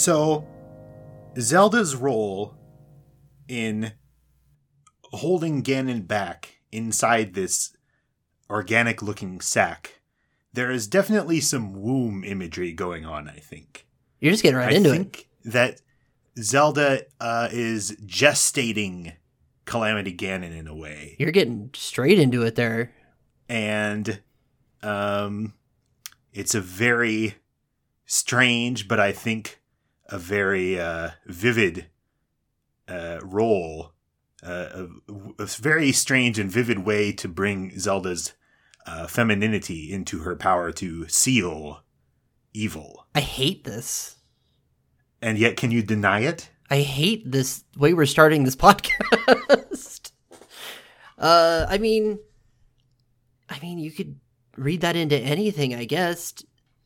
So Zelda's role in holding Ganon back inside this organic-looking sack, there is definitely some womb imagery going on, I think. You're just getting right into it. I think that Zelda is gestating Calamity Ganon in a way. You're getting straight into it there. And it's a very strange, but I think a very vivid role. A very strange and vivid way to bring Zelda's femininity into her power to seal evil. I hate this. And yet, can you deny it? I hate this way we're starting this podcast. I mean, you could read that into anything, I guess.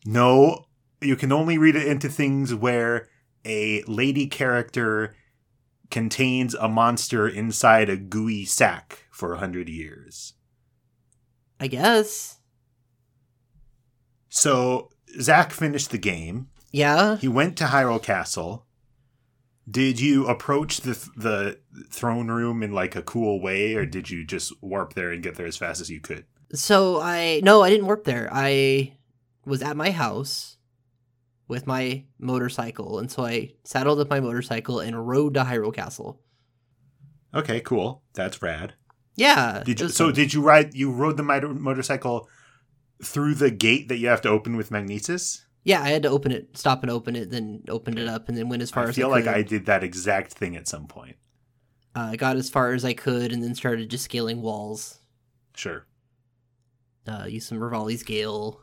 No, you can only read it into things where a lady character contains a monster inside a gooey sack for 100 years. I guess. So, Zach finished the game. Yeah. He went to Hyrule Castle. Did you approach the throne room in like a cool way, or did you just warp there and get there as fast as you could? So I didn't warp there. I was at my house with my motorcycle, and so I saddled up my motorcycle and rode to Hyrule Castle. Okay, cool. That's rad. Yeah. You rode the motorcycle through the gate that you have to open with Magnesis? Yeah, I had to stop and open it, then opened it up, and then went as far as I could. I feel like I did that exact thing at some point. I got as far as I could, and then started just scaling walls. Sure. Used some Revali's Gale,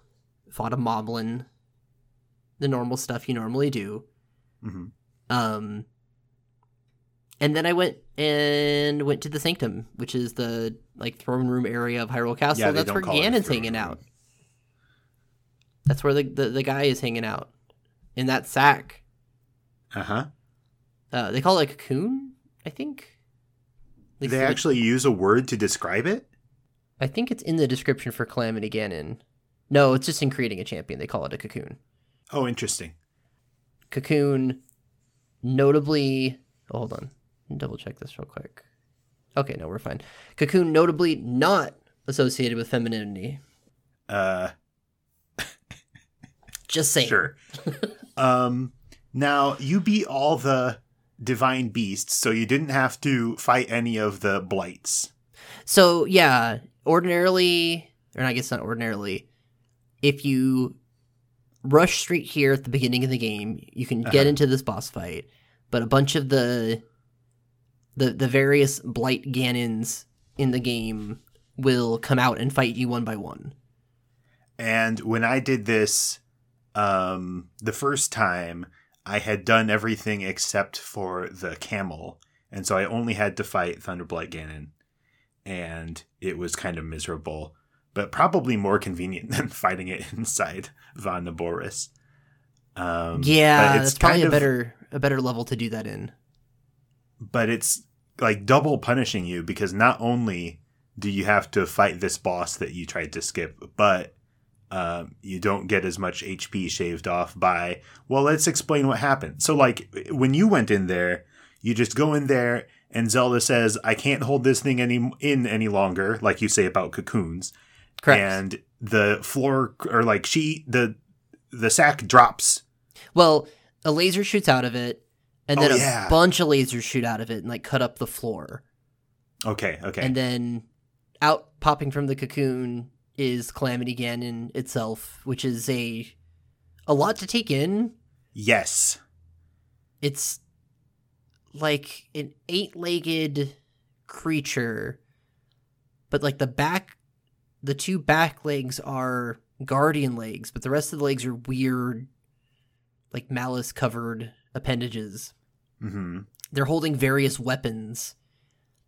fought a Moblin, the normal stuff you normally do. Mm-hmm. And then I went to the Sanctum, which is the like throne room area of Hyrule Castle. Yeah, that's where Ganon's hanging out. That's where the guy is hanging out, in that sack. Uh-huh. They call it a cocoon, I think. They actually use a word to describe it? I think it's in the description for Calamity Ganon. No, it's just in Creating a Champion. They call it a cocoon. Oh, interesting. Cocoon, notably... Oh, hold on. Double check this real quick. Okay, no, we're fine. Cocoon, notably not associated with femininity. Just saying. Sure. Now, you beat all the divine beasts, so you didn't have to fight any of the blights. So, yeah, not ordinarily, if you rush straight here at the beginning of the game, you can get into this boss fight, but a bunch of the various blight Ganons in the game will come out and fight you one by one. And when I did this... the first time I had done everything except for the camel, and so I only had to fight Thunder Blight Ganon, and it was kind of miserable, but probably more convenient than fighting it inside Vannaboris. Yeah, but it's probably a better level to do that in. But it's like double punishing you, because not only do you have to fight this boss that you tried to skip, but you don't get as much HP shaved off by, well, let's explain what happened. So, like, when you went in there, you just go in there, and Zelda says, I can't hold this thing in any longer, like you say about cocoons. Correct. And the floor, or, like, the sack drops. Well, a laser shoots out of it, and then a bunch of lasers shoot out of it and, like, cut up the floor. Okay. And then out popping from the cocoon... is Calamity Ganon itself, which is a lot to take in. Yes. It's like an 8-legged creature, but like the two back legs are guardian legs, but the rest of the legs are weird, like malice-covered appendages. Mm-hmm. They're holding various weapons.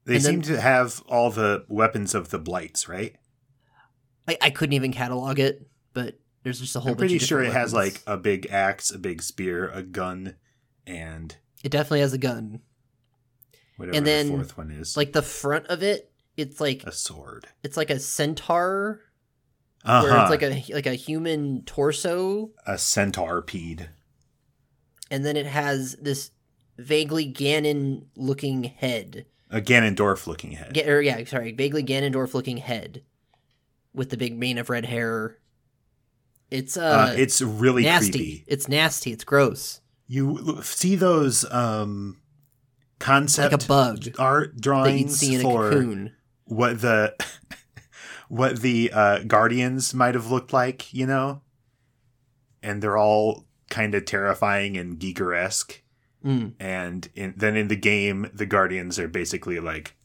They seem to have all the weapons of the blights, right? I couldn't even catalog it, but there's just a whole bunch of different weapons. It has, like, a big axe, a big spear, a gun, and... It definitely has a gun. Whatever and then, the fourth one is. Like, the front of it, it's like... A sword. It's like a centaur, where it's like a human torso. A centipede. And then it has this vaguely Ganon-looking head. A Ganondorf-looking head. Vaguely Ganondorf-looking head with the big mane of red hair. It's really nasty. Creepy. It's nasty. It's gross. You see those concept like a bug art drawings that you'd see in for a cocoon. what the Guardians might have looked like, you know? And they're all kind of terrifying and Giger-esque. Mm. And then in the game, the Guardians are basically like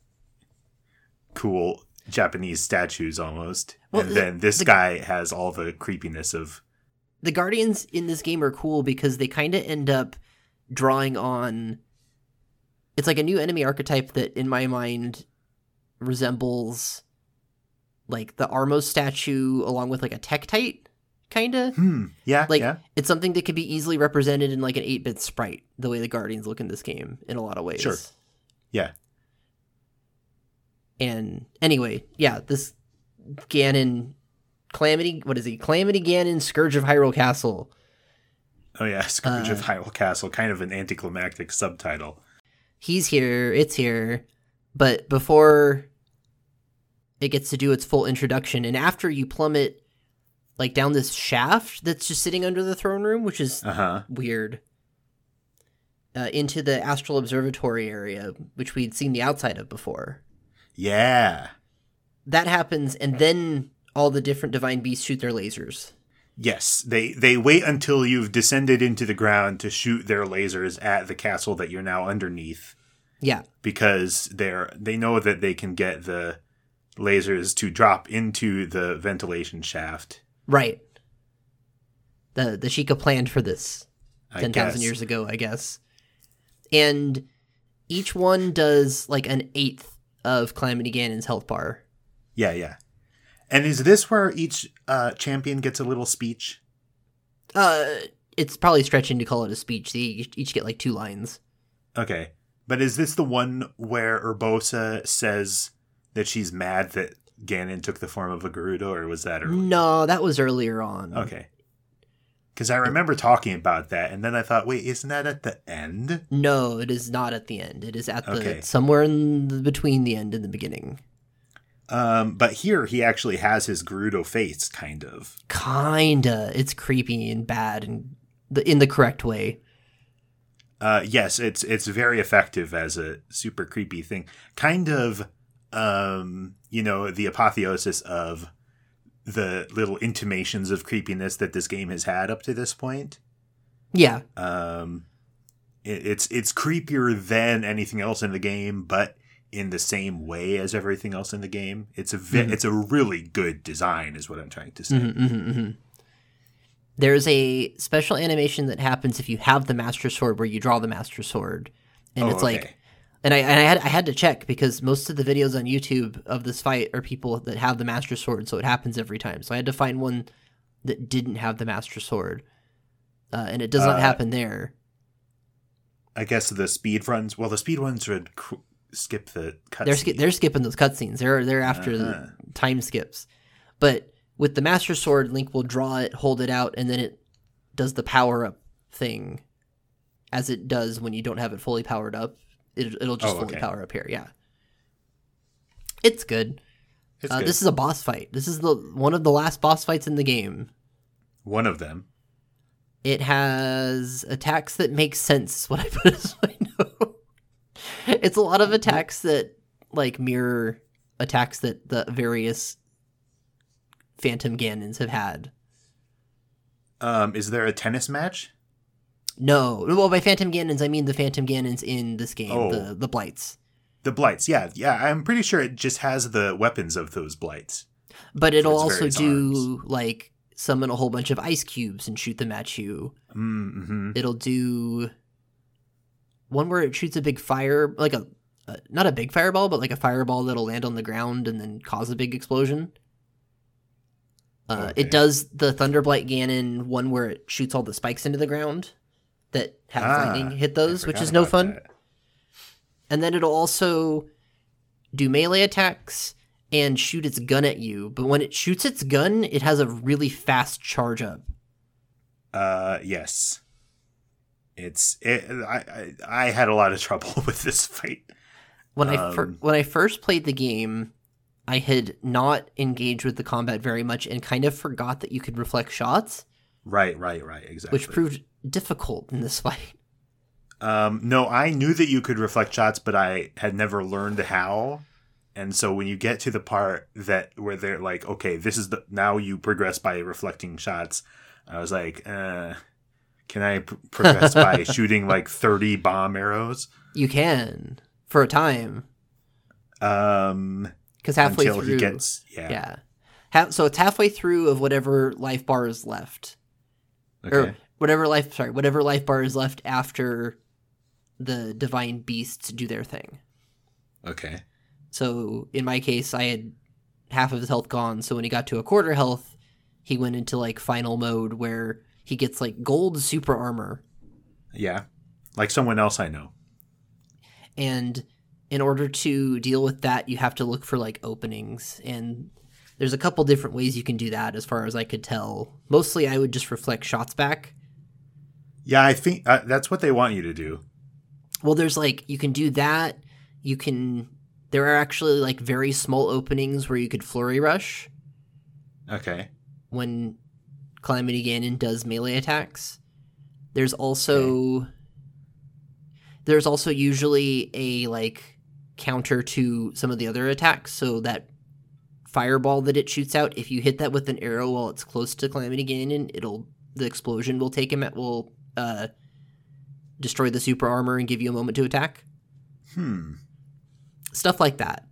cool Japanese statues almost. Well, and then this guy has all the creepiness of... The Guardians in this game are cool because they kind of end up drawing on... It's like a new enemy archetype that, in my mind, resembles like the Armos statue along with like a Tektite. Kinda. Yeah. Like, yeah. It's something that could be easily represented in like an 8-bit sprite, the way the Guardians look in this game in a lot of ways. Sure. Yeah. And anyway, yeah, this Ganon Calamity, what is he? Calamity Ganon, Scourge of Hyrule Castle. Oh yeah, Scourge of Hyrule Castle, kind of an anticlimactic subtitle. He's here, it's here. But before it gets to do its full introduction, and after you plummet like down this shaft that's just sitting under the throne room, which is weird, into the Astral Observatory area, which we'd seen the outside of before. Yeah. That happens, and then all the different divine beasts shoot their lasers. Yes, they wait until you've descended into the ground to shoot their lasers at the castle that you're now underneath. Yeah. Because they know that they can get the lasers to drop into the ventilation shaft. Right. The Sheikah planned for this 10,000 years ago, I guess. And each one does like an eighth of Calamity Ganon's health bar. Yeah, yeah. And is this where each champion gets a little speech? It's probably stretching to call it a speech. They each get like 2 lines. Okay. But is this the one where Urbosa says that she's mad that Ganon took the form of a Gerudo, or was that earlier? No, that was earlier on. Okay. Because I remember talking about that, and then I thought, wait, isn't that at the end? No, it is not at the end. It is at somewhere in between the end and the beginning. But here, he actually has his Gerudo face, kind of. Kinda. It's creepy and bad, and in the correct way. Yes, it's very effective as a super creepy thing. Kind of... you know, the apotheosis of the little intimations of creepiness that this game has had up to this point. Yeah. It's creepier than anything else in the game, but in the same way as everything else in the game. It's a really good design is what I'm trying to say. Mm-hmm, mm-hmm, mm-hmm. There's a special animation that happens if you have the Master Sword where you draw the Master Sword. And I had to check because most of the videos on YouTube of this fight are people that have the Master Sword, so it happens every time. So I had to find one that didn't have the Master Sword, and it does not happen there. I guess the speed runs. Well, the speed runs would skip the cutscenes. They're skipping those cutscenes. They're after the time skips. But with the Master Sword, Link will draw it, hold it out, and then it does the power up thing, as it does when you don't have it fully powered up. It'll just fully power up here, yeah. It's good. It's good. This is a boss fight. This is one of the last boss fights in the game. One of them. It has attacks that make sense, is what I put as my note. It's a lot of attacks that, like, mirror attacks that the various Phantom Ganons have had. Is there a tennis match? No. Well, by Phantom Ganons, I mean the Phantom Ganons in this game, the Blights. The Blights, yeah. Yeah, I'm pretty sure it just has the weapons of those Blights. But it'll also do, like, summon a whole bunch of ice cubes and shoot them at you. Mm-hmm. It'll do one where it shoots a big fire, like not a big fireball, but like a fireball that'll land on the ground and then cause a big explosion. It does the Thunder Blight Ganon one where it shoots all the spikes into the ground that have lightning hit those, which is no fun. That. And then it'll also do melee attacks and shoot its gun at you. But when it shoots its gun, it has a really fast charge up. Yes. I had a lot of trouble with this fight. When I first played the game, I had not engaged with the combat very much and kind of forgot that you could reflect shots. Right, exactly. Which proved difficult in this fight. No, I knew that you could reflect shots, but I had never learned how. And so when you get to the part where they're like, okay, this is now you progress by reflecting shots. I was like, can I progress by shooting like 30 bomb arrows? You can for a time. Because halfway until through, he gets, yeah. So it's halfway through of whatever life bar is left, okay. Or whatever life bar is left after the divine beasts do their thing. Okay. So in my case, I had half of his health gone. So when he got to a quarter health, he went into like final mode where he gets like gold super armor. Yeah. Like someone else I know. And in order to deal with that, you have to look for like openings. And there's a couple different ways you can do that as far as I could tell. Mostly I would just reflect shots back. Yeah, I think that's what they want you to do. Well, there's like, you can do that. You can... There are actually, like, very small openings where you could flurry rush. Okay. When Calamity Ganon does melee attacks. There's also... Okay. There's also usually a, like, counter to some of the other attacks. So that fireball that it shoots out, if you hit that with an arrow while it's close to Calamity Ganon, the explosion will take him at... will destroy the super armor and give you a moment to attack. Stuff like that.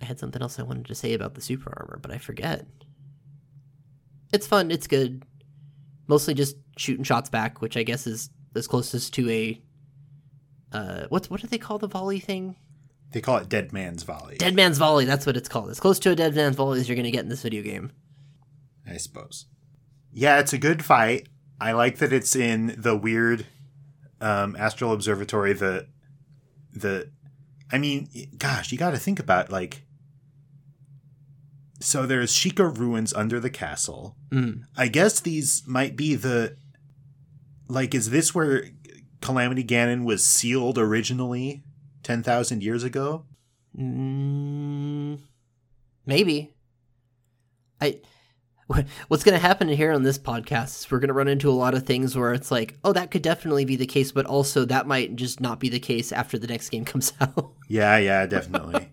I had something else I wanted to say about the super armor, but I forget. It's fun. It's good. Mostly just shooting shots back, which I guess is as closest to a... what do they call the volley thing? They call it Dead Man's Volley. Dead Man's Volley. That's what it's called. As close to a Dead Man's Volley as you're going to get in this video game. I suppose. Yeah, it's a good fight. I like that it's in the weird Astral Observatory, I mean, gosh, you got to think about, like, so there's Sheikah ruins under the castle. I guess these might be is this where Calamity Ganon was sealed originally 10,000 years ago? Maybe. What's going to happen here on this podcast is we're going to run into a lot of things where it's like, oh, that could definitely be the case, but also that might just not be the case after the next game comes out. Yeah, definitely.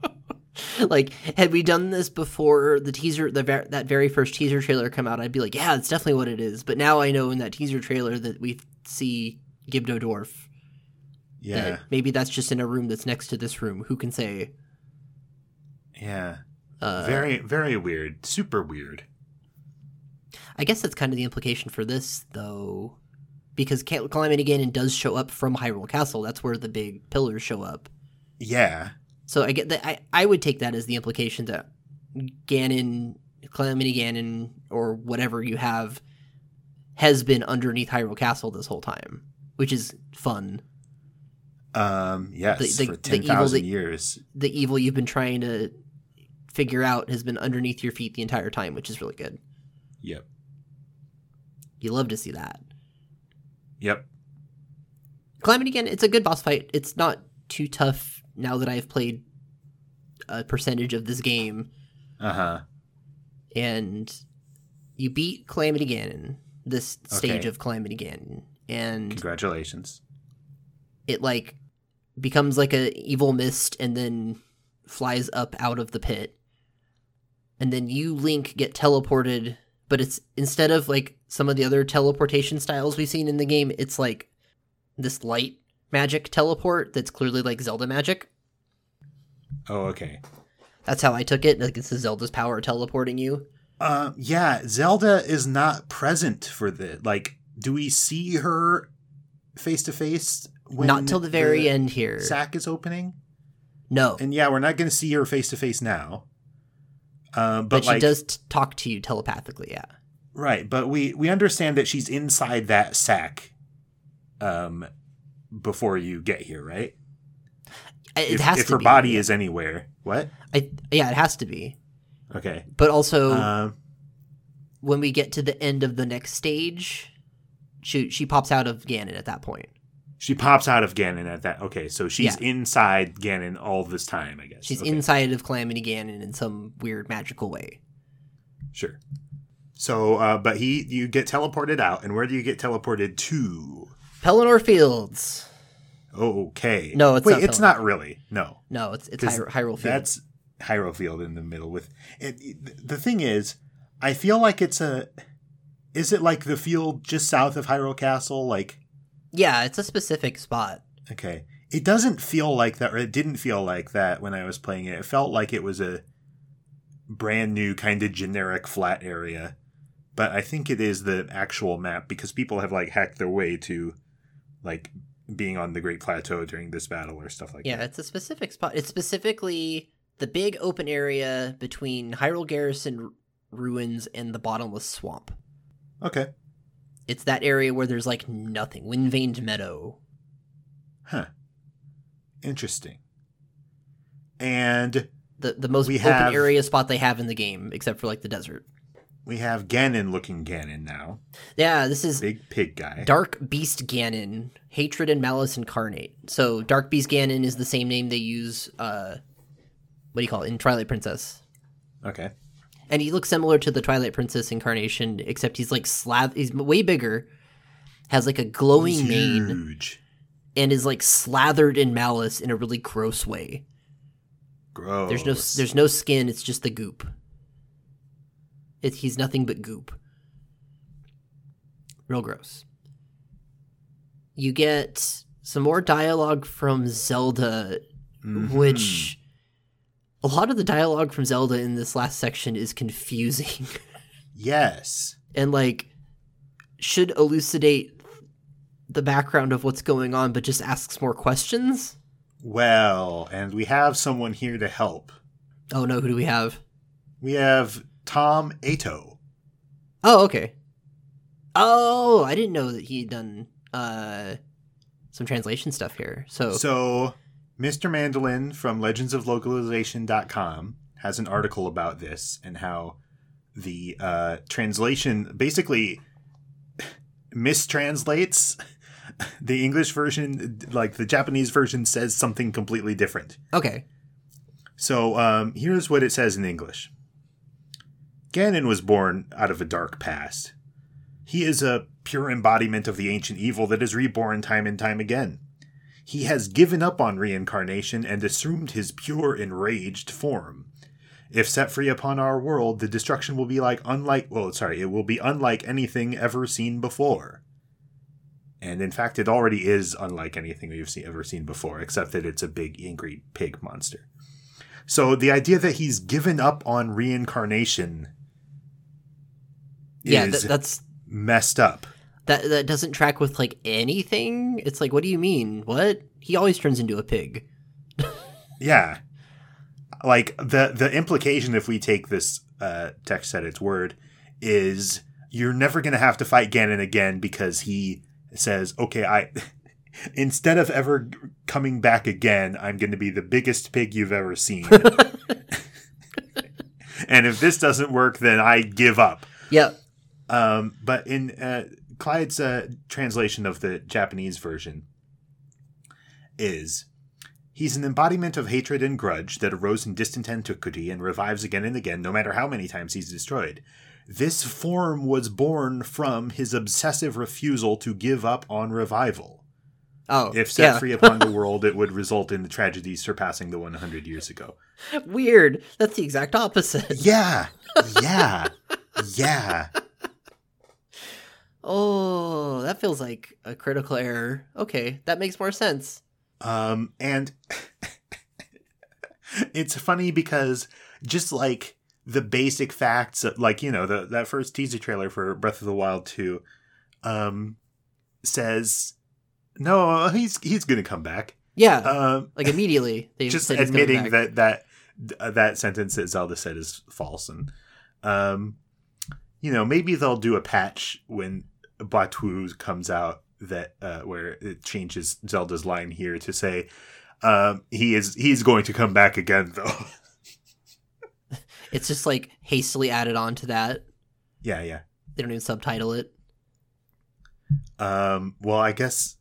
Like, had we done this before the teaser, that very first teaser trailer come out, I'd be like, yeah, it's definitely what it is. But now I know in that teaser trailer that we see Ganondorf. Yeah. That maybe that's just in a room that's next to this room. Who can say? Yeah. Very, very weird. Super weird. I guess that's kind of the implication for this, though, because Calamity Ganon does show up from Hyrule Castle. That's where the big pillars show up. Yeah. So I get that. I would take that as the implication that Calamity Ganon, or whatever you have, has been underneath Hyrule Castle this whole time, which is fun. Yes, for 10,000 years. The evil you've been trying to figure out has been underneath your feet the entire time, which is really good. Yep. You love to see that. Yep. Calamity Ganon, it's a good boss fight. It's not too tough now that I've played a percentage of this game. Uh-huh. And you beat Calamity Ganon, this stage of Calamity Ganon. And congratulations. It, like, becomes like a evil mist and then flies up out of the pit. And then you, Link, get teleported... But it's, instead of, like, some of the other teleportation styles we've seen in the game, it's, like, this light magic teleport that's clearly, like, Zelda magic. Oh, okay. That's how I took it. Like, this is Zelda's power teleporting you. Yeah, Zelda is not present for the, like, do we see her face-to-face when not till the very end here. Sack is opening? No. And, yeah, we're not going to see her face-to-face now. But she does talk to you telepathically, yeah. Right, but we understand that she's inside that sack before you get here, right? It has to be. If her body is anywhere. What? Yeah, it has to be. Okay. But also, when we get to the end of the next stage, She pops out of Ganon at that point. She pops out of Ganon at that. Okay, so she's inside Ganon all this time, I guess. She's inside of Calamity Ganon in some weird magical way. Sure. So, but you get teleported out, and where do you get teleported to? Pelennor Fields. Okay. No, it's Wait, it's not really. No. No, it's Hyrule Field. That's Hyrule Field in the middle with it. The thing is, I feel like it's a. Is it like the field just south of Hyrule Castle? Like, yeah, it's a specific spot. Okay, it doesn't feel like that, or it didn't feel like that when I was playing it. It felt like it was a brand new kind of generic flat area, but I think it is the actual map because people have like hacked their way to like being on the Great Plateau during this battle or stuff like that. Yeah, it's a specific spot. It's specifically the big open area between Hyrule Garrison ruins and the Bottomless Swamp. Okay. It's that area where there's, like, nothing. Wind-veined meadow. Huh. Interesting. And... The most open area spot they have in the game, except for, like, the desert. We have Ganon-looking Ganon now. Yeah, this is... Big pig guy. Dark Beast Ganon. Hatred and Malice Incarnate. So, Dark Beast Ganon is the same name they use, what do you call it? In Twilight Princess. Okay. And he looks similar to the Twilight Princess incarnation, except he's like he's way bigger, has like a glowing mane, and is like slathered in malice in a really gross way. Gross. There's no skin. It's just the goop. He's nothing but goop. Real gross. You get some more dialogue from Zelda, which. A lot of the dialogue from Zelda in this last section is confusing. Yes. And, like, should elucidate the background of what's going on, but just asks more questions? Well, and we have someone here to help. Oh, no, who do we have? We have Tom Ato. Oh, okay. Oh, I didn't know that he'd done some translation stuff here. So... Mr. Mandolin from legendsoflocalization.com has an article about this and how the translation basically mistranslates the English version. Like the Japanese version says something completely different. Okay. So here's what it says in English. Ganon was born out of a dark past. He is a pure embodiment of the ancient evil that is reborn time and time again. He has given up on reincarnation and assumed his pure, enraged form. If set free upon our world, the destruction will be it will be unlike anything ever seen before. And in fact, it already is unlike anything we've ever seen before, except that it's a big, angry pig monster. So the idea that he's given up on reincarnation is messed up. That doesn't track with, like, anything. It's like, what do you mean? What? He always turns into a pig. Yeah. Like, the implication, if we take this text at its word, is you're never going to have to fight Ganon again because he says, okay, instead of ever coming back again, I'm going to be the biggest pig you've ever seen. And if this doesn't work, then I give up. Yep. But in... Clyde's translation of the Japanese version is, he's an embodiment of hatred and grudge that arose in distant antiquity and revives again and again, no matter how many times he's destroyed. This form was born from his obsessive refusal to give up on revival. Oh, if set free upon the world, it would result in the tragedy surpassing the 100 years ago. Weird. That's the exact opposite. Yeah. Yeah. Yeah. Oh, that feels like a critical error. Okay, that makes more sense. And it's funny because just like the basic facts, like, you know, that first teaser trailer for Breath of the Wild 2 says, no, he's going to come back. Yeah, like immediately. They just said admitting that sentence that Zelda said is false. And, you know, maybe they'll do a patch when... Batu comes out that where it changes Zelda's line here to say he's going to come back again though. It's just like hastily added on to that. Yeah. They don't even subtitle it. Well, I guess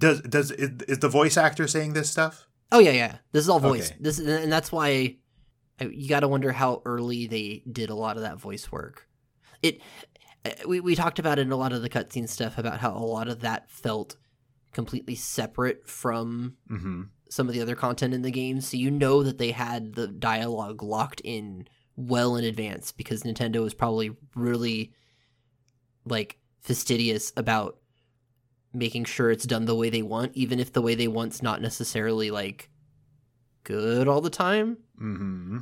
is the voice actor saying this stuff? Oh yeah, yeah. This is all voice. Okay. This and that's why you got to wonder how early they did a lot of that voice work. We talked about it in a lot of the cutscene stuff about how a lot of that felt completely separate from some of the other content in the game. So you know that they had the dialogue locked in well in advance because Nintendo was probably really like fastidious about making sure it's done the way they want, even if the way they want's not necessarily like good all the time. Mm-hmm.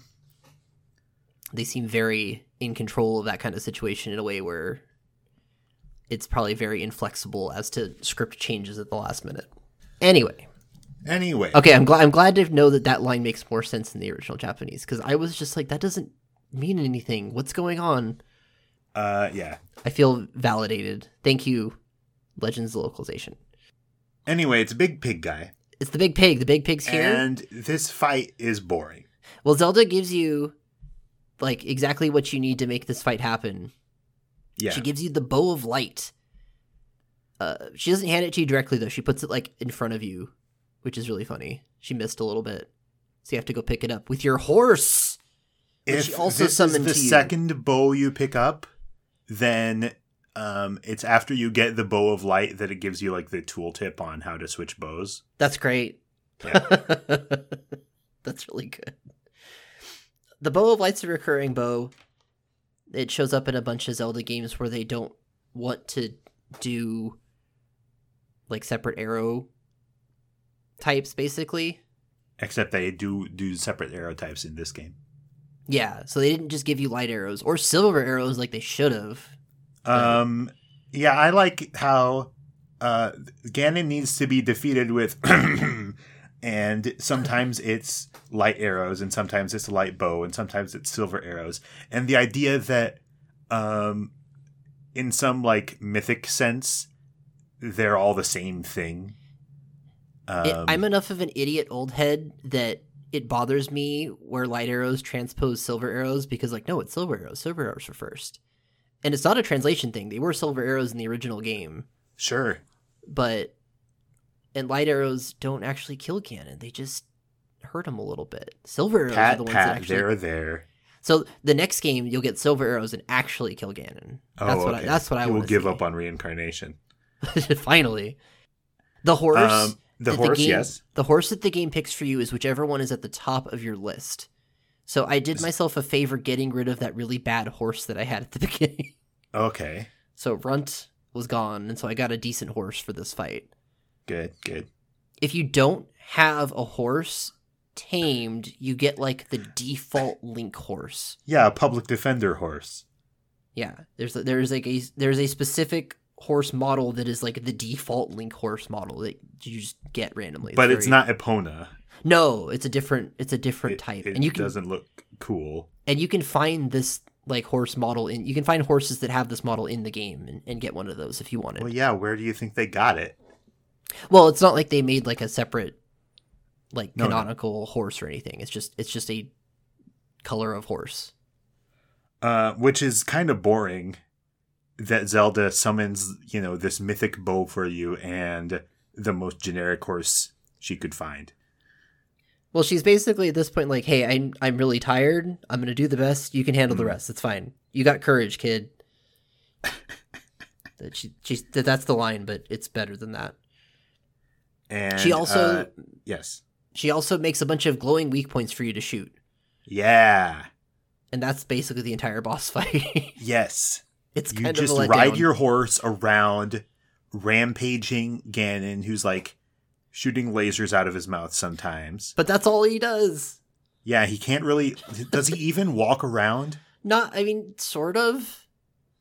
They seem very in control of that kind of situation in a way where it's probably very inflexible as to script changes at the last minute. Anyway. Okay, I'm glad to know that line makes more sense in the original Japanese, because I was just like, that doesn't mean anything. What's going on? Yeah. I feel validated. Thank you, Legends localization. Anyway, it's a big pig guy. It's the big pig. The big pig's here. And this fight is boring. Well, Zelda gives you like exactly what you need to make this fight happen. Yeah. She gives you the Bow of Light. She doesn't hand it to you directly, though. She puts it like in front of you, which is really funny. She missed a little bit, so you have to go pick it up with your horse. If she also summoned the second bow you pick up, then it's after you get the Bow of Light that it gives you like the tooltip on how to switch bows. That's great. Yeah. That's really good. The Bow of Light's a recurring bow. It shows up in a bunch of Zelda games where they don't want to do like separate arrow types, basically. Except they do separate arrow types in this game. Yeah, so they didn't just give you light arrows or silver arrows like they should have. Yeah, I like how Ganon needs to be defeated with... And sometimes it's light arrows, and sometimes it's a light bow, and sometimes it's silver arrows. And the idea that in some, like, mythic sense, they're all the same thing. I'm enough of an idiot old head that it bothers me where light arrows transpose silver arrows because, like, no, it's silver arrows. Silver arrows are first. And it's not a translation thing. They were silver arrows in the original game. Sure. But... And light arrows don't actually kill Ganon. They just hurt him a little bit. Silver arrows are the ones that actually... They're there. So the next game, you'll get silver arrows and actually kill Ganon. That's what I want to see. We'll give up on reincarnation. Finally. The horse. The horse, yes. The horse that the game picks for you is whichever one is at the top of your list. So I did myself a favor getting rid of that really bad horse that I had at the beginning. Okay. So Runt was gone, and so I got a decent horse for this fight. Good. If you don't have a horse tamed, you get, like, the default Link horse. Yeah, a public defender horse. Yeah, there's a specific horse model that is, like, the default Link horse model that you just get randomly. But it's not Epona. No, it's a different type. It doesn't look cool. And you can find this... like horse model in, you can find horses that have this model in the game and get one of those if you wanted. Well, yeah. Where do you think they got it? Well, it's not like they made like a separate, like canonical horse or anything. It's just a color of horse. Which is kind of boring that Zelda summons, you know, this mythic bow for you and the most generic horse she could find. Well, she's basically at this point like, hey, I'm really tired. I'm going to do the best. You can handle the rest. It's fine. You got courage, kid. That's the line, but it's better than that. And she also yes. She also makes a bunch of glowing weak points for you to shoot. Yeah. And that's basically the entire boss fight. Yes. It's you kind of a letdown. You just ride your horse around rampaging Ganon, who's like shooting lasers out of his mouth sometimes. But that's all he does. Yeah, he can't really... Does he even walk around? Not, I mean, sort of.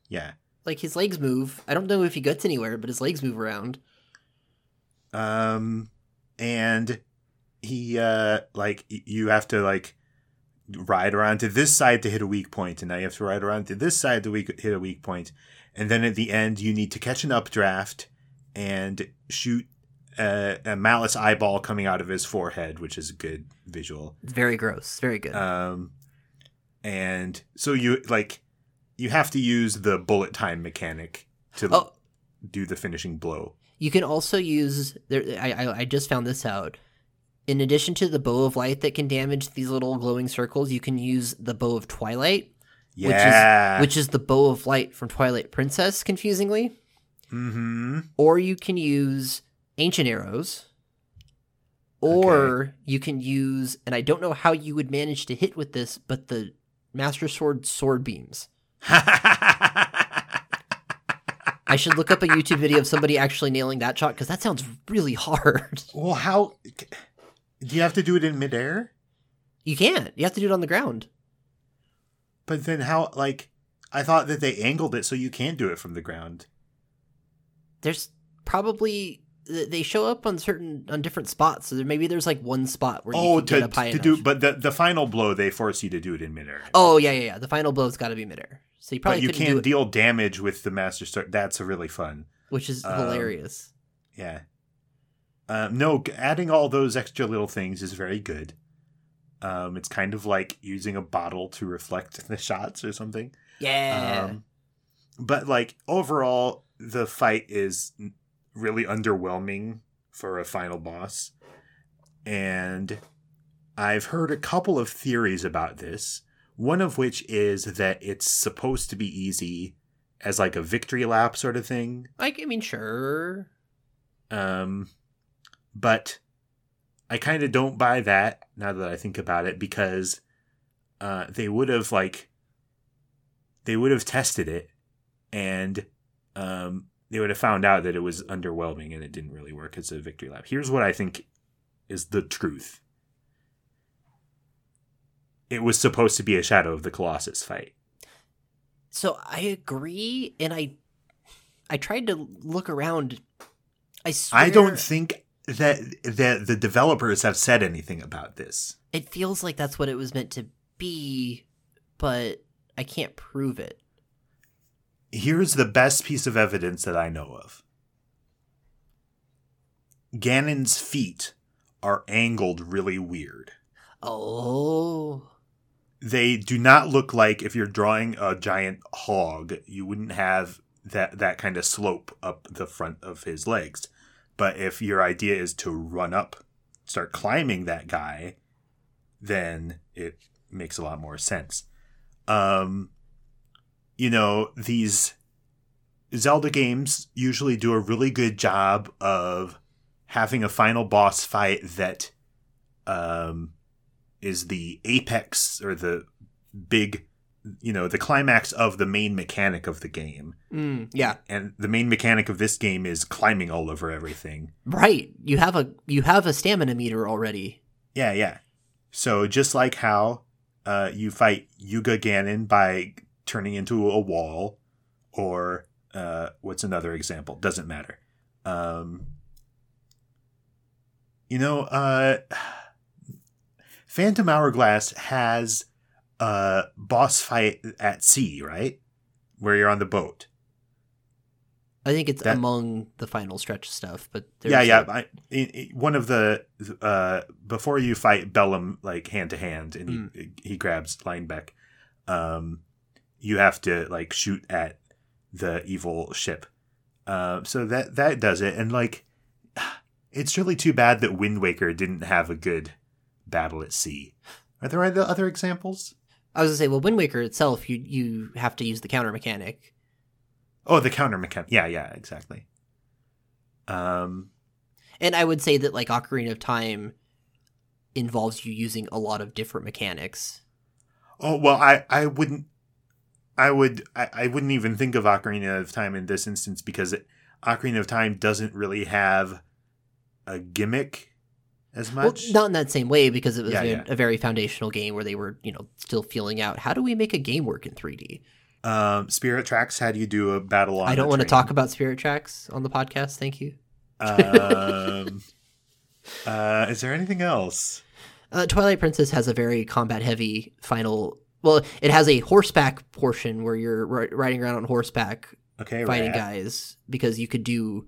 Yeah. Like, his legs move. I don't know if he gets anywhere, but his legs move around. And he, like, you have to, like, ride around to this side to hit a weak point, and now you have to ride around to this side to hit a weak point. And then at the end, you need to catch an updraft and shoot a malice eyeball coming out of his forehead, which is a good visual. It's very gross. Very good. And so you have to use the bullet time mechanic to do the finishing blow. You can also use, I just found this out, in addition to the Bow of Light that can damage these little glowing circles, you can use the Bow of Twilight, which is the Bow of Light from Twilight Princess, confusingly. Mm-hmm. Or you can use Ancient Arrows, or you can use, and I don't know how you would manage to hit with this, but the Master Sword Beams. I should look up a YouTube video of somebody actually nailing that shot, because that sounds really hard. Well, how... Do you have to do it in midair? You can't. You have to do it on the ground. But then how, like... I thought that they angled it so you can do it from the ground. There's probably... They show up on different spots. So maybe there's like one spot where you can get up high enough. But the final blow, they force you to do it in midair. Oh, yeah. The final blow's got to be midair. So you probably you can deal damage with the Master Sword. That's really fun. Which is hilarious. Yeah. No, adding all those extra little things is very good. It's kind of like using a bottle to reflect the shots or something. Yeah. But like overall, the fight is... really underwhelming for a final boss. And I've heard a couple of theories about this, one of which is that it's supposed to be easy as like a victory lap sort of thing. I mean, sure. But I kind of don't buy that now that I think about it, because they would have tested it and they would have found out that it was underwhelming and it didn't really work as a victory lap. Here's what I think is the truth. It was supposed to be a Shadow of the Colossus fight. So I agree, and I tried to look around. I swear, I don't think that the developers have said anything about this. It feels like that's what it was meant to be, but I can't prove it. Here's the best piece of evidence that I know of. Ganon's feet are angled really weird. Oh. They do not look like, if you're drawing a giant hog, you wouldn't have that kind of slope up the front of his legs. But if your idea is to run up, start climbing that guy, then it makes a lot more sense. You know, these Zelda games usually do a really good job of having a final boss fight that is the apex or the big, you know, the climax of the main mechanic of the game. Yeah. And the main mechanic of this game is climbing all over everything. Right. You have a stamina meter already. Yeah. So just like how you fight Yuga Ganon by... turning into a wall, or what's another example? Doesn't matter. Phantom Hourglass has a boss fight at sea, right? Where you're on the boat. I think it's among the final stretch stuff, but one of the before you fight Bellum, like hand to hand, and he grabs Linebeck. You have to, like, shoot at the evil ship. So that does it. And, like, it's really too bad that Wind Waker didn't have a good battle at sea. Are there other examples? I was going to say, well, Wind Waker itself, you have to use the counter mechanic. Oh, the counter mechanic. Yeah, exactly. And I would say that, like, Ocarina of Time involves you using a lot of different mechanics. Oh, well, I wouldn't even think of Ocarina of Time in this instance, because Ocarina of Time doesn't really have a gimmick as much. Well, not in that same way, because it was a very foundational game where they were, you know, still feeling out how do we make a game work in 3D. Spirit Tracks had you do a battle on. I don't want to talk about Spirit Tracks on the podcast. Thank you. Is there anything else? Twilight Princess has a very combat-heavy final. Well, it has a horseback portion where you're riding around on horseback, fighting guys, because you could do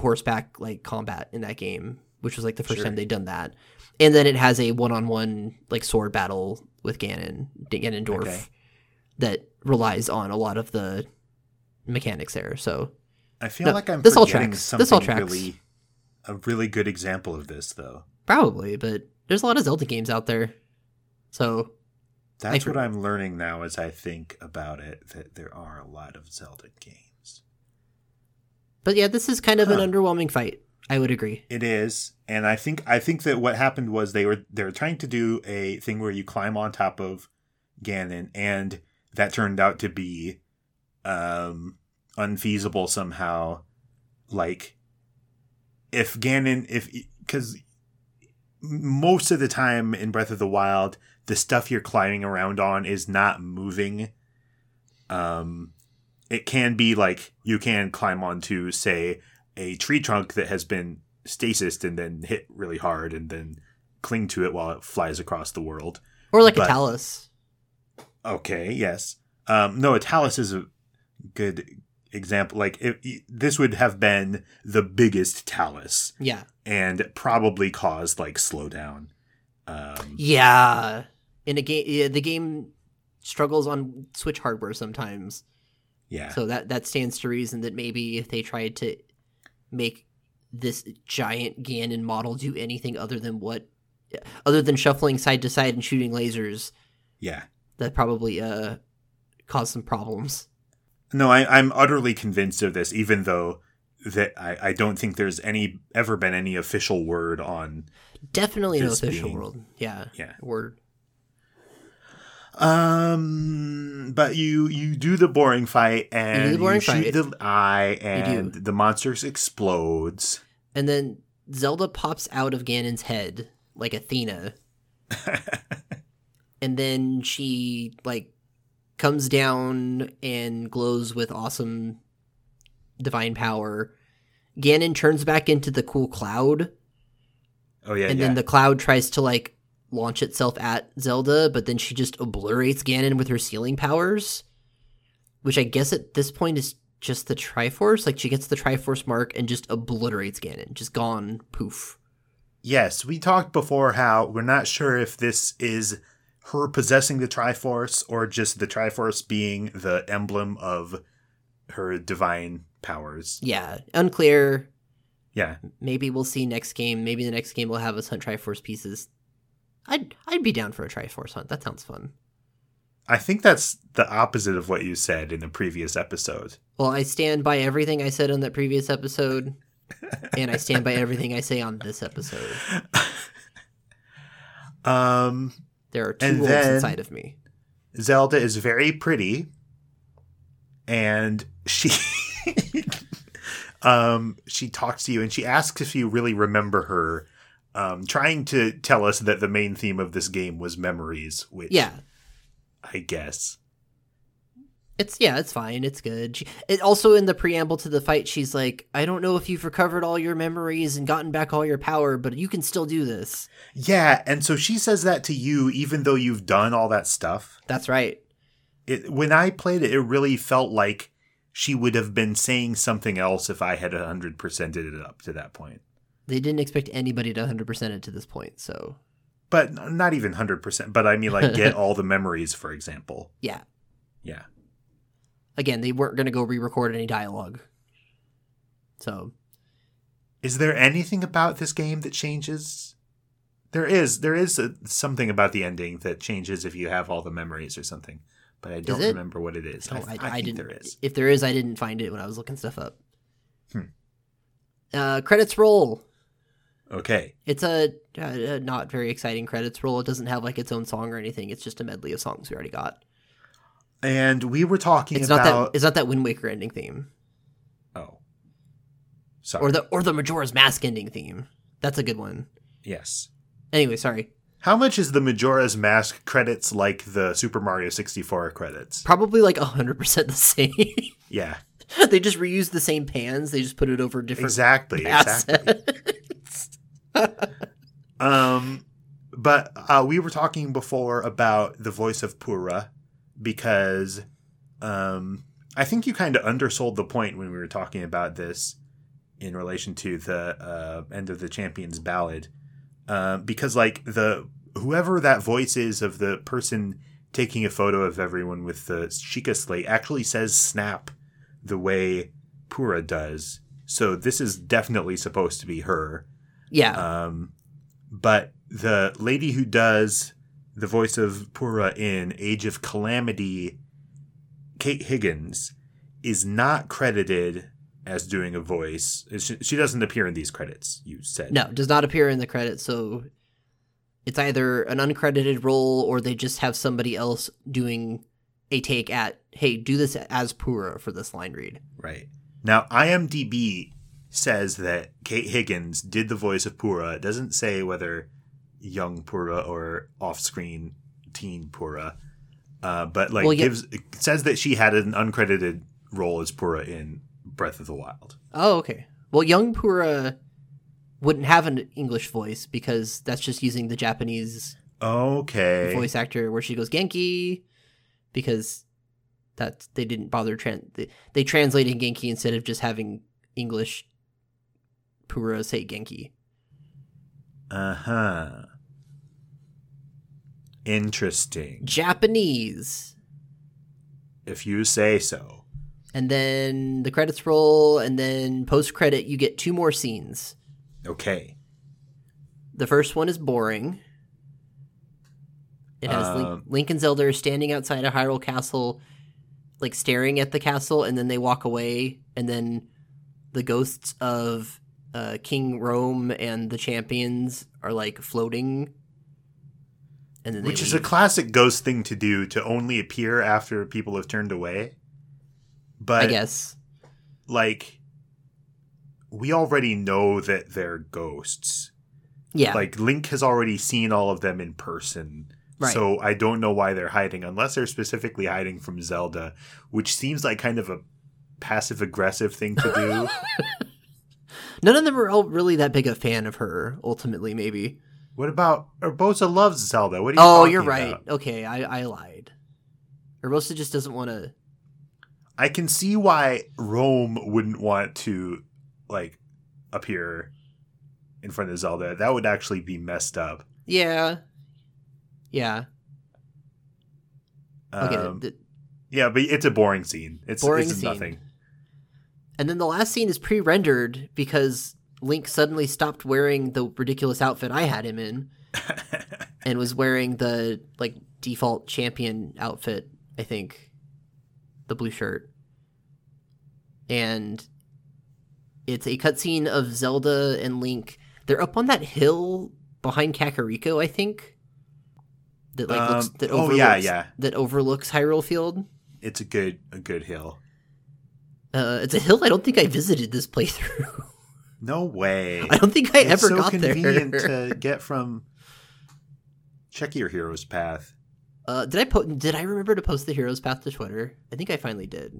horseback like combat in that game, which was like the first time they'd done that. And then it has a one-on-one like sword battle with Ganondorf that relies on a lot of the mechanics there. So I feel like I'm forgetting something really, a really good example of this, though. Probably, but there's a lot of Zelda games out there. So that's what I'm learning now as I think about it, that there are a lot of Zelda games. But yeah, this is kind of an underwhelming fight. I would agree. It is, and I think that what happened was they were trying to do a thing where you climb on top of Ganon, and that turned out to be unfeasible somehow. Like, because most of the time in Breath of the Wild, the stuff you're climbing around on is not moving. It can be like you can climb onto, say, a tree trunk that has been stasised and then hit really hard and then cling to it while it flies across the world. Or like a Talus. Okay, yes. No, a Talus is a good example. Like, this would have been the biggest Talus. Yeah. And probably caused, like, slowdown. Yeah. In a game, the game struggles on Switch hardware sometimes. Yeah. So that stands to reason that maybe if they tried to make this giant Ganon model do anything other than shuffling side to side and shooting lasers. Yeah. That probably caused some problems. No, I'm utterly convinced of this, even though that I don't think there's ever been any official word on. Definitely no official word. Yeah. Yeah. Word. But you do the boring fight, and you shoot the eye, and the monster explodes. And then Zelda pops out of Ganon's head, like Athena. And then she, like, comes down and glows with awesome divine power. Ganon turns back into the cool cloud. Oh, yeah, and then the cloud tries to, like, launch itself at Zelda, but then she just obliterates Ganon with her sealing powers, which I guess at this point is just the Triforce. Like, she gets the Triforce mark and just obliterates Ganon. Just gone. Poof. Yes, we talked before how we're not sure if this is her possessing the Triforce or just the Triforce being the emblem of her divine powers. Yeah, unclear. Yeah. Maybe we'll see next game. Maybe the next game will have us hunt Triforce pieces. I'd be down for a Triforce hunt. That sounds fun. I think that's the opposite of what you said in the previous episode. Well, I stand by everything I said on that previous episode, and I stand by everything I say on this episode. There are two wolves inside of me. Zelda is very pretty, and she she talks to you, and she asks if you really remember her. Trying to tell us that the main theme of this game was memories, which, yeah, I guess it's fine. It's good. Also, in the preamble to the fight, she's like, I don't know if you've recovered all your memories and gotten back all your power, but you can still do this. Yeah. And so she says that to you, even though you've done all that stuff. That's right. When I played it, it really felt like she would have been saying something else if I had 100%ed it up to that point. They didn't expect anybody to 100% it to this point, so. But not even 100%. But I mean, like, get all the memories, for example. Yeah. Yeah. Again, they weren't going to go re-record any dialogue. So. Is there anything about this game that changes? There is. There is something about the ending that changes if you have all the memories or something. But I don't remember what it is. No, I think there is. If there is, I didn't find it when I was looking stuff up. Credits roll. Okay. It's a not very exciting credits roll. It doesn't have, like, its own song or anything. It's just a medley of songs we already got. And we were talking it's not that Wind Waker ending theme. Oh. Sorry. Or the Majora's Mask ending theme. That's a good one. Yes. Anyway, sorry. How much is the Majora's Mask credits like the Super Mario 64 credits? Probably like 100% the same. Yeah. They just reused the same pans. They just put it over different assets. But we were talking before about the voice of Pura because I think you kind of undersold the point when we were talking about this in relation to the end of the Champion's Ballad. Because, like, whoever that voice is of the person taking a photo of everyone with the Sheikah slate actually says snap the way Pura does. So this is definitely supposed to be her. Yeah. But the lady who does the voice of Pura in Age of Calamity, Kate Higgins, is not credited as doing a voice. She doesn't appear in these credits, you said. No, does not appear in the credits. So it's either an uncredited role or they just have somebody else doing a take at, hey, do this as Pura for this line read. Right. Now, IMDb says that Kate Higgins did the voice of Pura. It doesn't say whether young Pura or off-screen teen Pura. But like, well, yeah. It says that she had an uncredited role as Pura in Breath of the Wild. Oh, okay. Well, young Pura wouldn't have an English voice because that's just using the Japanese voice actor where she goes Genki, because that they didn't bother they translated Genki instead of just having English Pura say Genki. Uh-huh. Interesting. Japanese. If you say so. And then the credits roll, and then post-credit, you get two more scenes. Okay. The first one is boring. It has Link and Zelda are standing outside a Hyrule Castle, like staring at the castle, and then they walk away, and then the ghosts of King Rome and the champions are like floating. And then which leave. Is a classic ghost thing to do, to only appear after people have turned away. But I guess, like, we already know that they're ghosts. Yeah. Like, Link has already seen all of them in person. Right. So I don't know why they're hiding, unless they're specifically hiding from Zelda, which seems like kind of a passive-aggressive thing to do. None of them are really that big a fan of her, ultimately, maybe. What about Urbosa loves Zelda? What are you talking about? Oh, you're right. About? Okay, I lied. Urbosa just doesn't want to... I can see why Rome wouldn't want to, like, appear in front of Zelda. That would actually be messed up. Yeah. Yeah. Okay. Yeah, but it's a boring scene. It's nothing. And then the last scene is pre-rendered because Link suddenly stopped wearing the ridiculous outfit I had him in and was wearing the, like, default champion outfit, I think. The blue shirt. And it's a cutscene of Zelda and Link. They're up on that hill behind Kakariko, I think. That like looks that overlooks, that overlooks Hyrule Field. It's a good hill. It's a hill I don't think I visited this playthrough. No way. I don't think I ever got there. It's so convenient to get from Check Your Hero's Path. Did I remember to post the Hero's Path to Twitter? I think I finally did.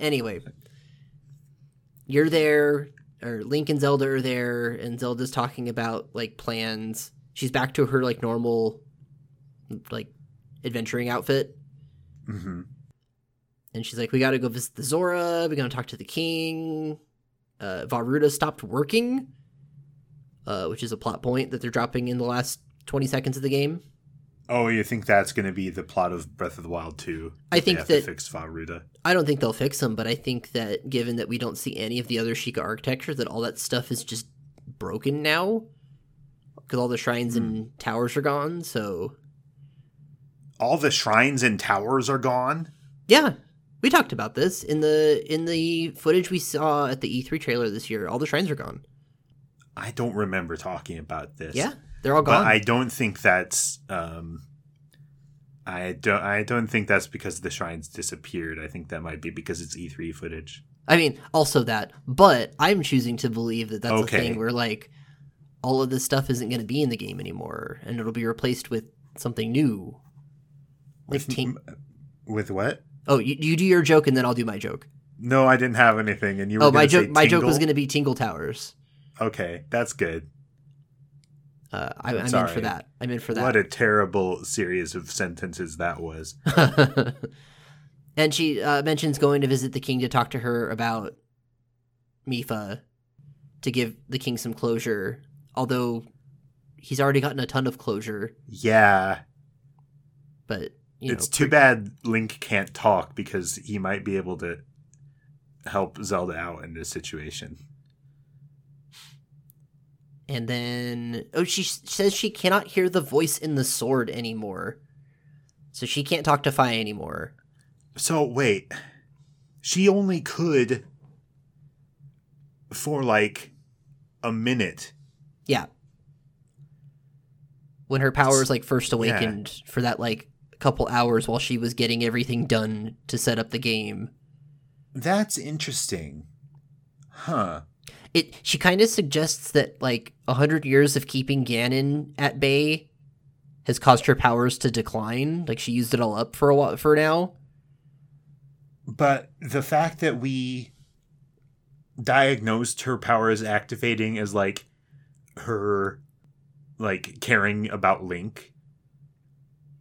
Anyway, you're there, or Link and Zelda are there, and Zelda's talking about, like, plans. She's back to her, like, normal, like, adventuring outfit. Mm-hmm. And she's like, we gotta go visit the Zora, we gotta talk to the king. Vah Ruta stopped working, which is a plot point that they're dropping in the last 20 seconds of the game. Oh, you think that's going to be the plot of Breath of the Wild 2? I think that fix Vah Ruta. I don't think they'll fix him, but I think that given that we don't see any of the other Sheikah architecture, that all that stuff is just broken now because all the shrines and towers are gone. So all the shrines and towers are gone. Yeah, we talked about this in the footage we saw at the E3 trailer this year. All the shrines are gone. I don't remember talking about this. Yeah. They're all gone. But I don't think that's I don't think that's because the shrines disappeared. I think that might be because it's E3 footage. I mean, also that, but I'm choosing to believe that that's a thing where like all of this stuff isn't going to be in the game anymore and it'll be replaced with something new. Like with what? Oh, you do your joke and then I'll do my joke. No, I didn't have anything and you were going to say Tingle? My joke was going to be Tingle Towers. Okay, that's good. I'm in for that. What a terrible series of sentences that was. And she mentions going to visit the king to talk to her about Mipha to give the king some closure, although he's already gotten a ton of closure. Yeah. But Too bad Link can't talk, because he might be able to help Zelda out in this situation. And then, she says she cannot hear the voice in the sword anymore. So she can't talk to Fi anymore. So, wait. She only could for, a minute. Yeah. When her power was, first awakened for that, couple hours while she was getting everything done to set up the game. That's interesting. Huh. She kind of suggests that, 100 years of keeping Ganon at bay has caused her powers to decline. She used it all up for a while, for now. But the fact that we diagnosed her power as activating is her, caring about Link.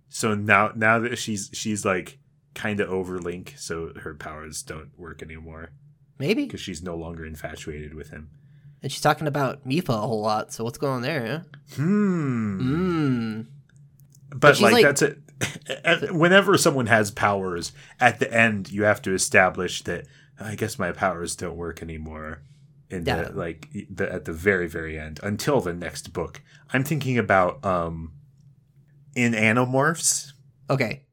So now that she's kind of over Link, so her powers don't work anymore. Maybe. Because she's no longer infatuated with him. And she's talking about Mipha a whole lot, so what's going on there, huh? But that's it. Whenever someone has powers, at the end, you have to establish that, I guess my powers don't work anymore. At the very, very end, until the next book. I'm thinking about in Animorphs. Okay.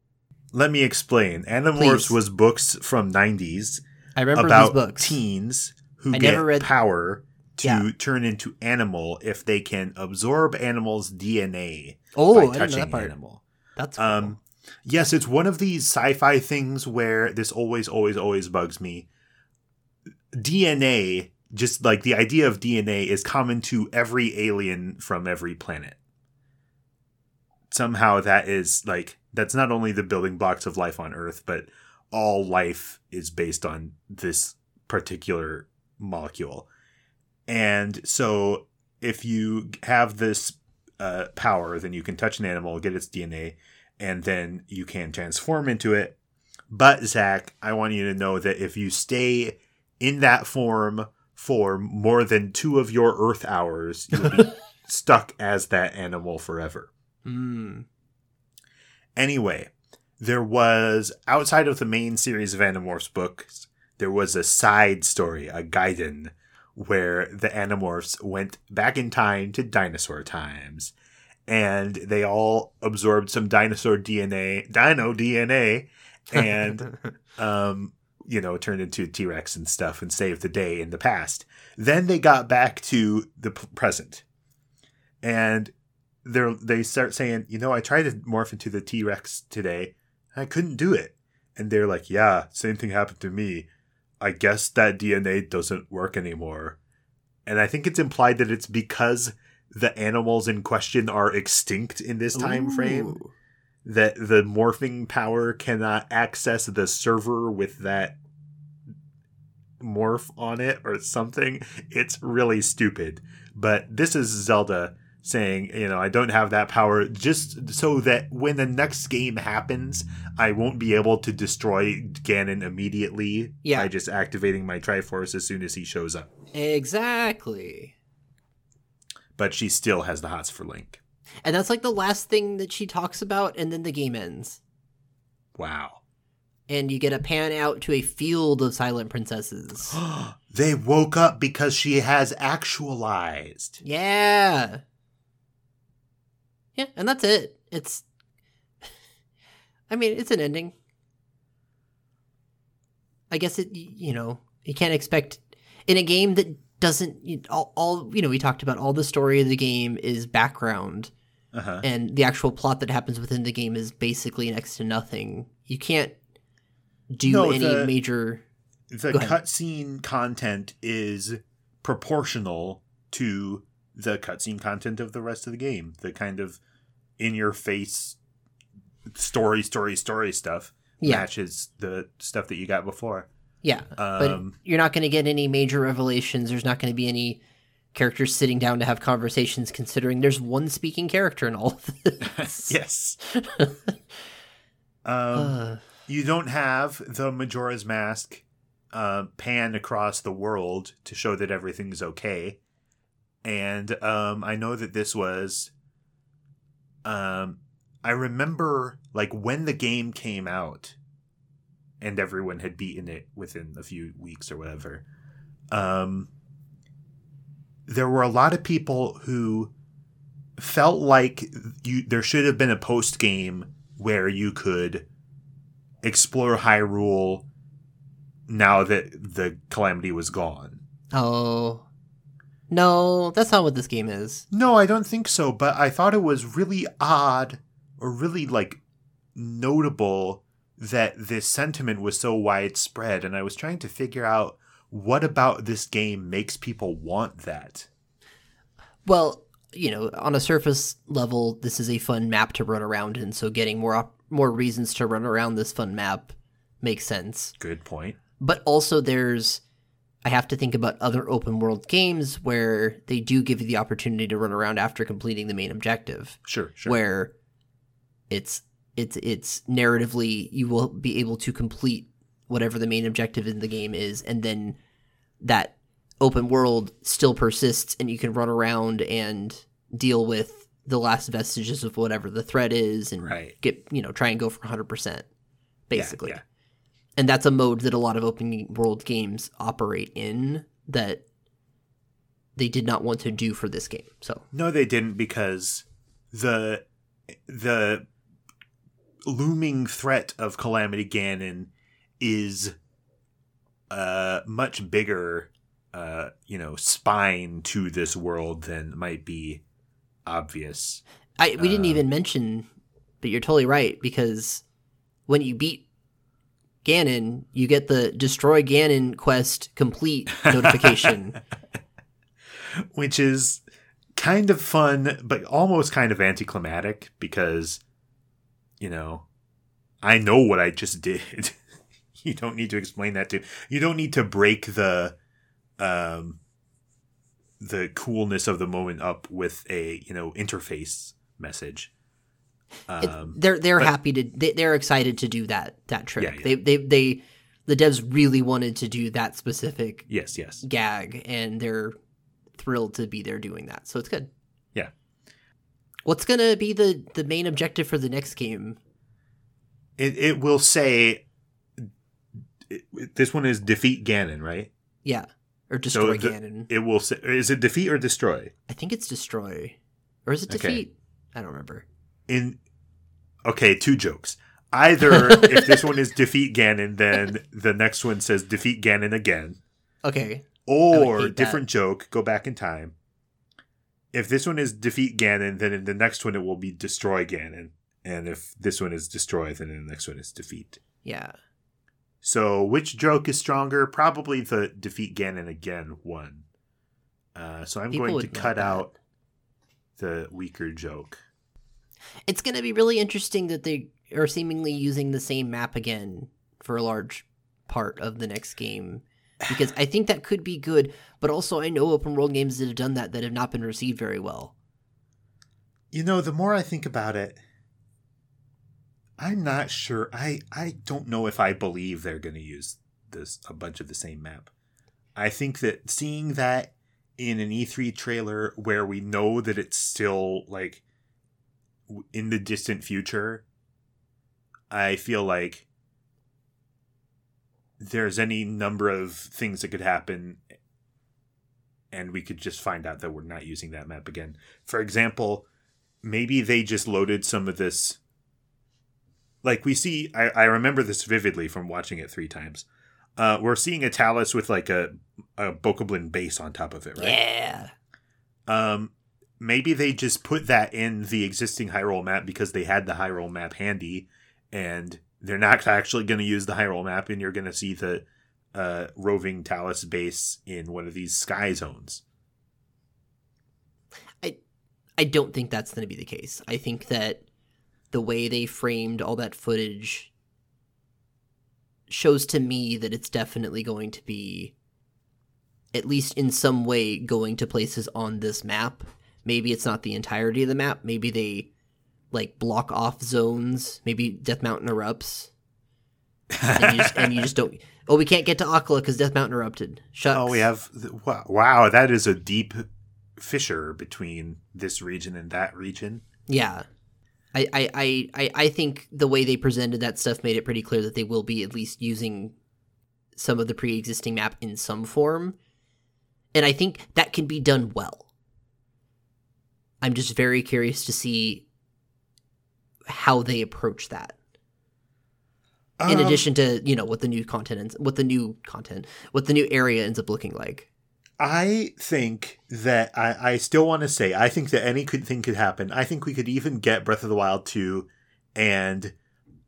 Let me explain. Animorphs was books from 90s. I remember these books. About teens who get power to turn into animal if they can absorb animals' DNA by touching I didn't know that part. Animal. That's cool. Yes, it's one of these sci-fi things where this always, always, always bugs me. DNA, just the idea of DNA is common to every alien from every planet. Somehow that is that's not only the building blocks of life on Earth, but all life is based on this particular molecule. And so if you have this power, then you can touch an animal, get its DNA, and then you can transform into it. But Zach, I want you to know that if you stay in that form for more than 2 of your Earth hours, you'll be stuck as that animal forever. Anyway, there was, outside of the main series of Animorphs books, there was a side story, a Gaiden, where the Animorphs went back in time to dinosaur times. And they all absorbed some dino DNA, and, turned into T-Rex and stuff and saved the day in the past. Then they got back to the present. And they start saying, I tried to morph into the T-Rex today. I couldn't do it. And they're like, yeah, same thing happened to me. I guess that DNA doesn't work anymore. And I think it's implied that it's because the animals in question are extinct in this time frame that the morphing power cannot access the server with that morph on it or something. It's really stupid. But this is Zelda saying, I don't have that power just so that when the next game happens, I won't be able to destroy Ganon immediately by just activating my Triforce as soon as he shows up. Exactly. But she still has the hots for Link. And that's the last thing that she talks about, and then the game ends. Wow. And you get a pan out to a field of silent princesses. They woke up because she has actualized. Yeah. Yeah, and that's it. It's an ending. I guess you can't expect in a game that doesn't we talked about all the story of the game is background. Uh-huh. And the actual plot that happens within the game is basically next to nothing. You can't do any major. The cutscene content is proportional to the cutscene content of the rest of the game, the kind of in-your-face story stuff matches the stuff that you got before. Yeah, but you're not going to get any major revelations. There's not going to be any characters sitting down to have conversations, considering there's one speaking character in all of this. Yes. You don't have the Majora's Mask pan across the world to show that everything's okay. And I know that this was I remember like when the game came out and everyone had beaten it within a few weeks or whatever, there were a lot of people who felt like there should have been a post game where you could explore Hyrule now that the Calamity was gone. Oh, no, that's not what this game is. No, I don't think so. But I thought it was really odd or really like notable that this sentiment was so widespread. And I was trying to figure out what about this game makes people want that. Well, you know, on a surface level, this is a fun map to run around in. So getting more reasons to run around this fun map makes sense. Good point. But also I have to think about other open world games where they do give you the opportunity to run around after completing the main objective. Sure. Where it's narratively you will be able to complete whatever the main objective in the game is, and then that open world still persists and you can run around and deal with the last vestiges of whatever the threat is and get, you know, try and go for 100% basically. Yeah. And that's a mode that a lot of open world games operate in that they did not want to do for this game. So no, they didn't, because the looming threat of Calamity Ganon is a much bigger, spine to this world than might be obvious. We didn't even mention, but you're totally right, because when you beat Ganon, you get the Destroy Ganon quest complete notification. Which is kind of fun, but almost kind of anticlimactic, because, you know, I know what I just did. You don't need to explain that to me. You don't need to break the coolness of the moment up with a, you know, interface message. They're excited to do that trick. Yeah. They the devs really wanted to do that specific gag, and they're thrilled to be there doing that. So it's good. Yeah. What's gonna be the main objective for the next game? It will say this one is defeat Ganon, right? Yeah, or destroy Ganon. It will say, is it defeat or destroy? I think it's destroy, or is it defeat? Okay. I don't remember. Okay, two jokes. Either if this one is defeat Ganon, then the next one says defeat Ganon again. Okay. Or different joke, go back in time. If this one is defeat Ganon, then in the next one it will be destroy Ganon. And if this one is destroy, then in the next one is defeat. Yeah. So which joke is stronger? Probably the defeat Ganon again one. So I'm going to cut out the weaker joke. It's going to be really interesting that they are seemingly using the same map again for a large part of the next game, because I think that could be good, but also I know open world games that have done that have not been received very well. You know, the more I think about it, I'm not sure. I don't know if I believe they're going to use a bunch of the same map. I think that seeing that in an E3 trailer where we know that it's still like in the distant future, I feel like there's any number of things that could happen and we could just find out that we're not using that map again. For example, maybe they just loaded some of this. Like we see, I remember this vividly from watching it 3 times. We're seeing a Talus with like a Bokoblin base on top of it, right? Yeah. Maybe they just put that in the existing Hyrule map because they had the Hyrule map handy, and they're not actually going to use the Hyrule map, and you're going to see the roving Talus base in one of these sky zones. I don't think that's going to be the case. I think that the way they framed all that footage shows to me that it's definitely going to be, at least in some way, going to places on this map. Maybe it's not the entirety of the map. Maybe they, like, block off zones. Maybe Death Mountain erupts. And you just don't... Oh, we can't get to Akla because Death Mountain erupted. Shucks. Oh, we have... Wow, that is a deep fissure between this region and that region. Yeah. I think the way they presented that stuff made it pretty clear that they will be at least using some of the pre-existing map in some form. And I think that can be done well. I'm just very curious to see how they approach that. In addition to, you know, what the new area ends up looking like. I think that I still want to say, I think that anything could happen. I think we could even get Breath of the Wild 2 and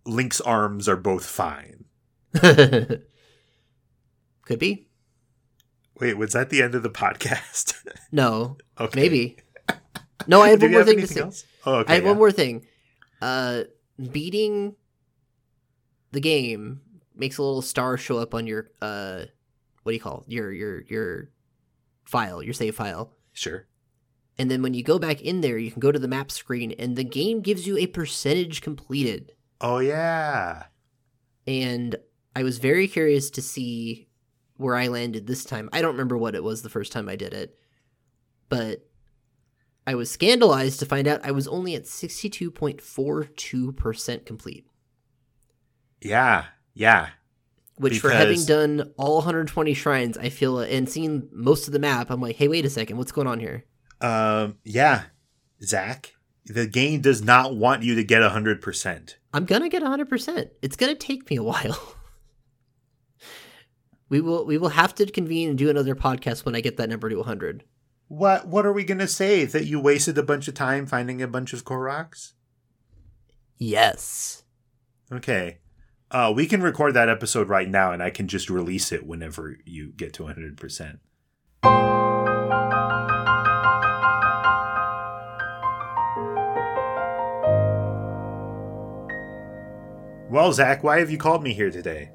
Link's arms are both fine. Could be. Wait, was that the end of the podcast? No. Okay. Maybe. No, I had one more thing to say. Oh, okay, I had one more thing. Beating the game makes a little star show up on your your save file. Sure. And then when you go back in there, you can go to the map screen and the game gives you a percentage completed. Oh yeah. And I was very curious to see where I landed this time. I don't remember what it was the first time I did it, but I was scandalized to find out I was only at 62.42% complete. Yeah, yeah. Which, because... for having done all 120 shrines, I feel, and seen most of the map, I'm like, hey, wait a second, what's going on here? Yeah, Zach, the game does not want you to get 100%. I'm going to get 100%. It's going to take me a while. We will have to convene and do another podcast when I get that number to 100. What are we going to say? That you wasted a bunch of time finding a bunch of Koroks? Yes. Okay. We can record that episode right now, and I can just release it whenever you get to 100%. Well, Zach, why have you called me here today?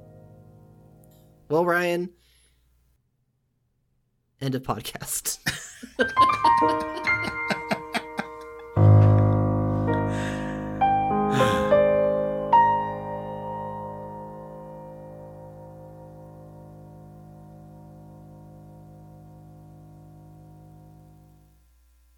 Well, Ryan, end of podcast.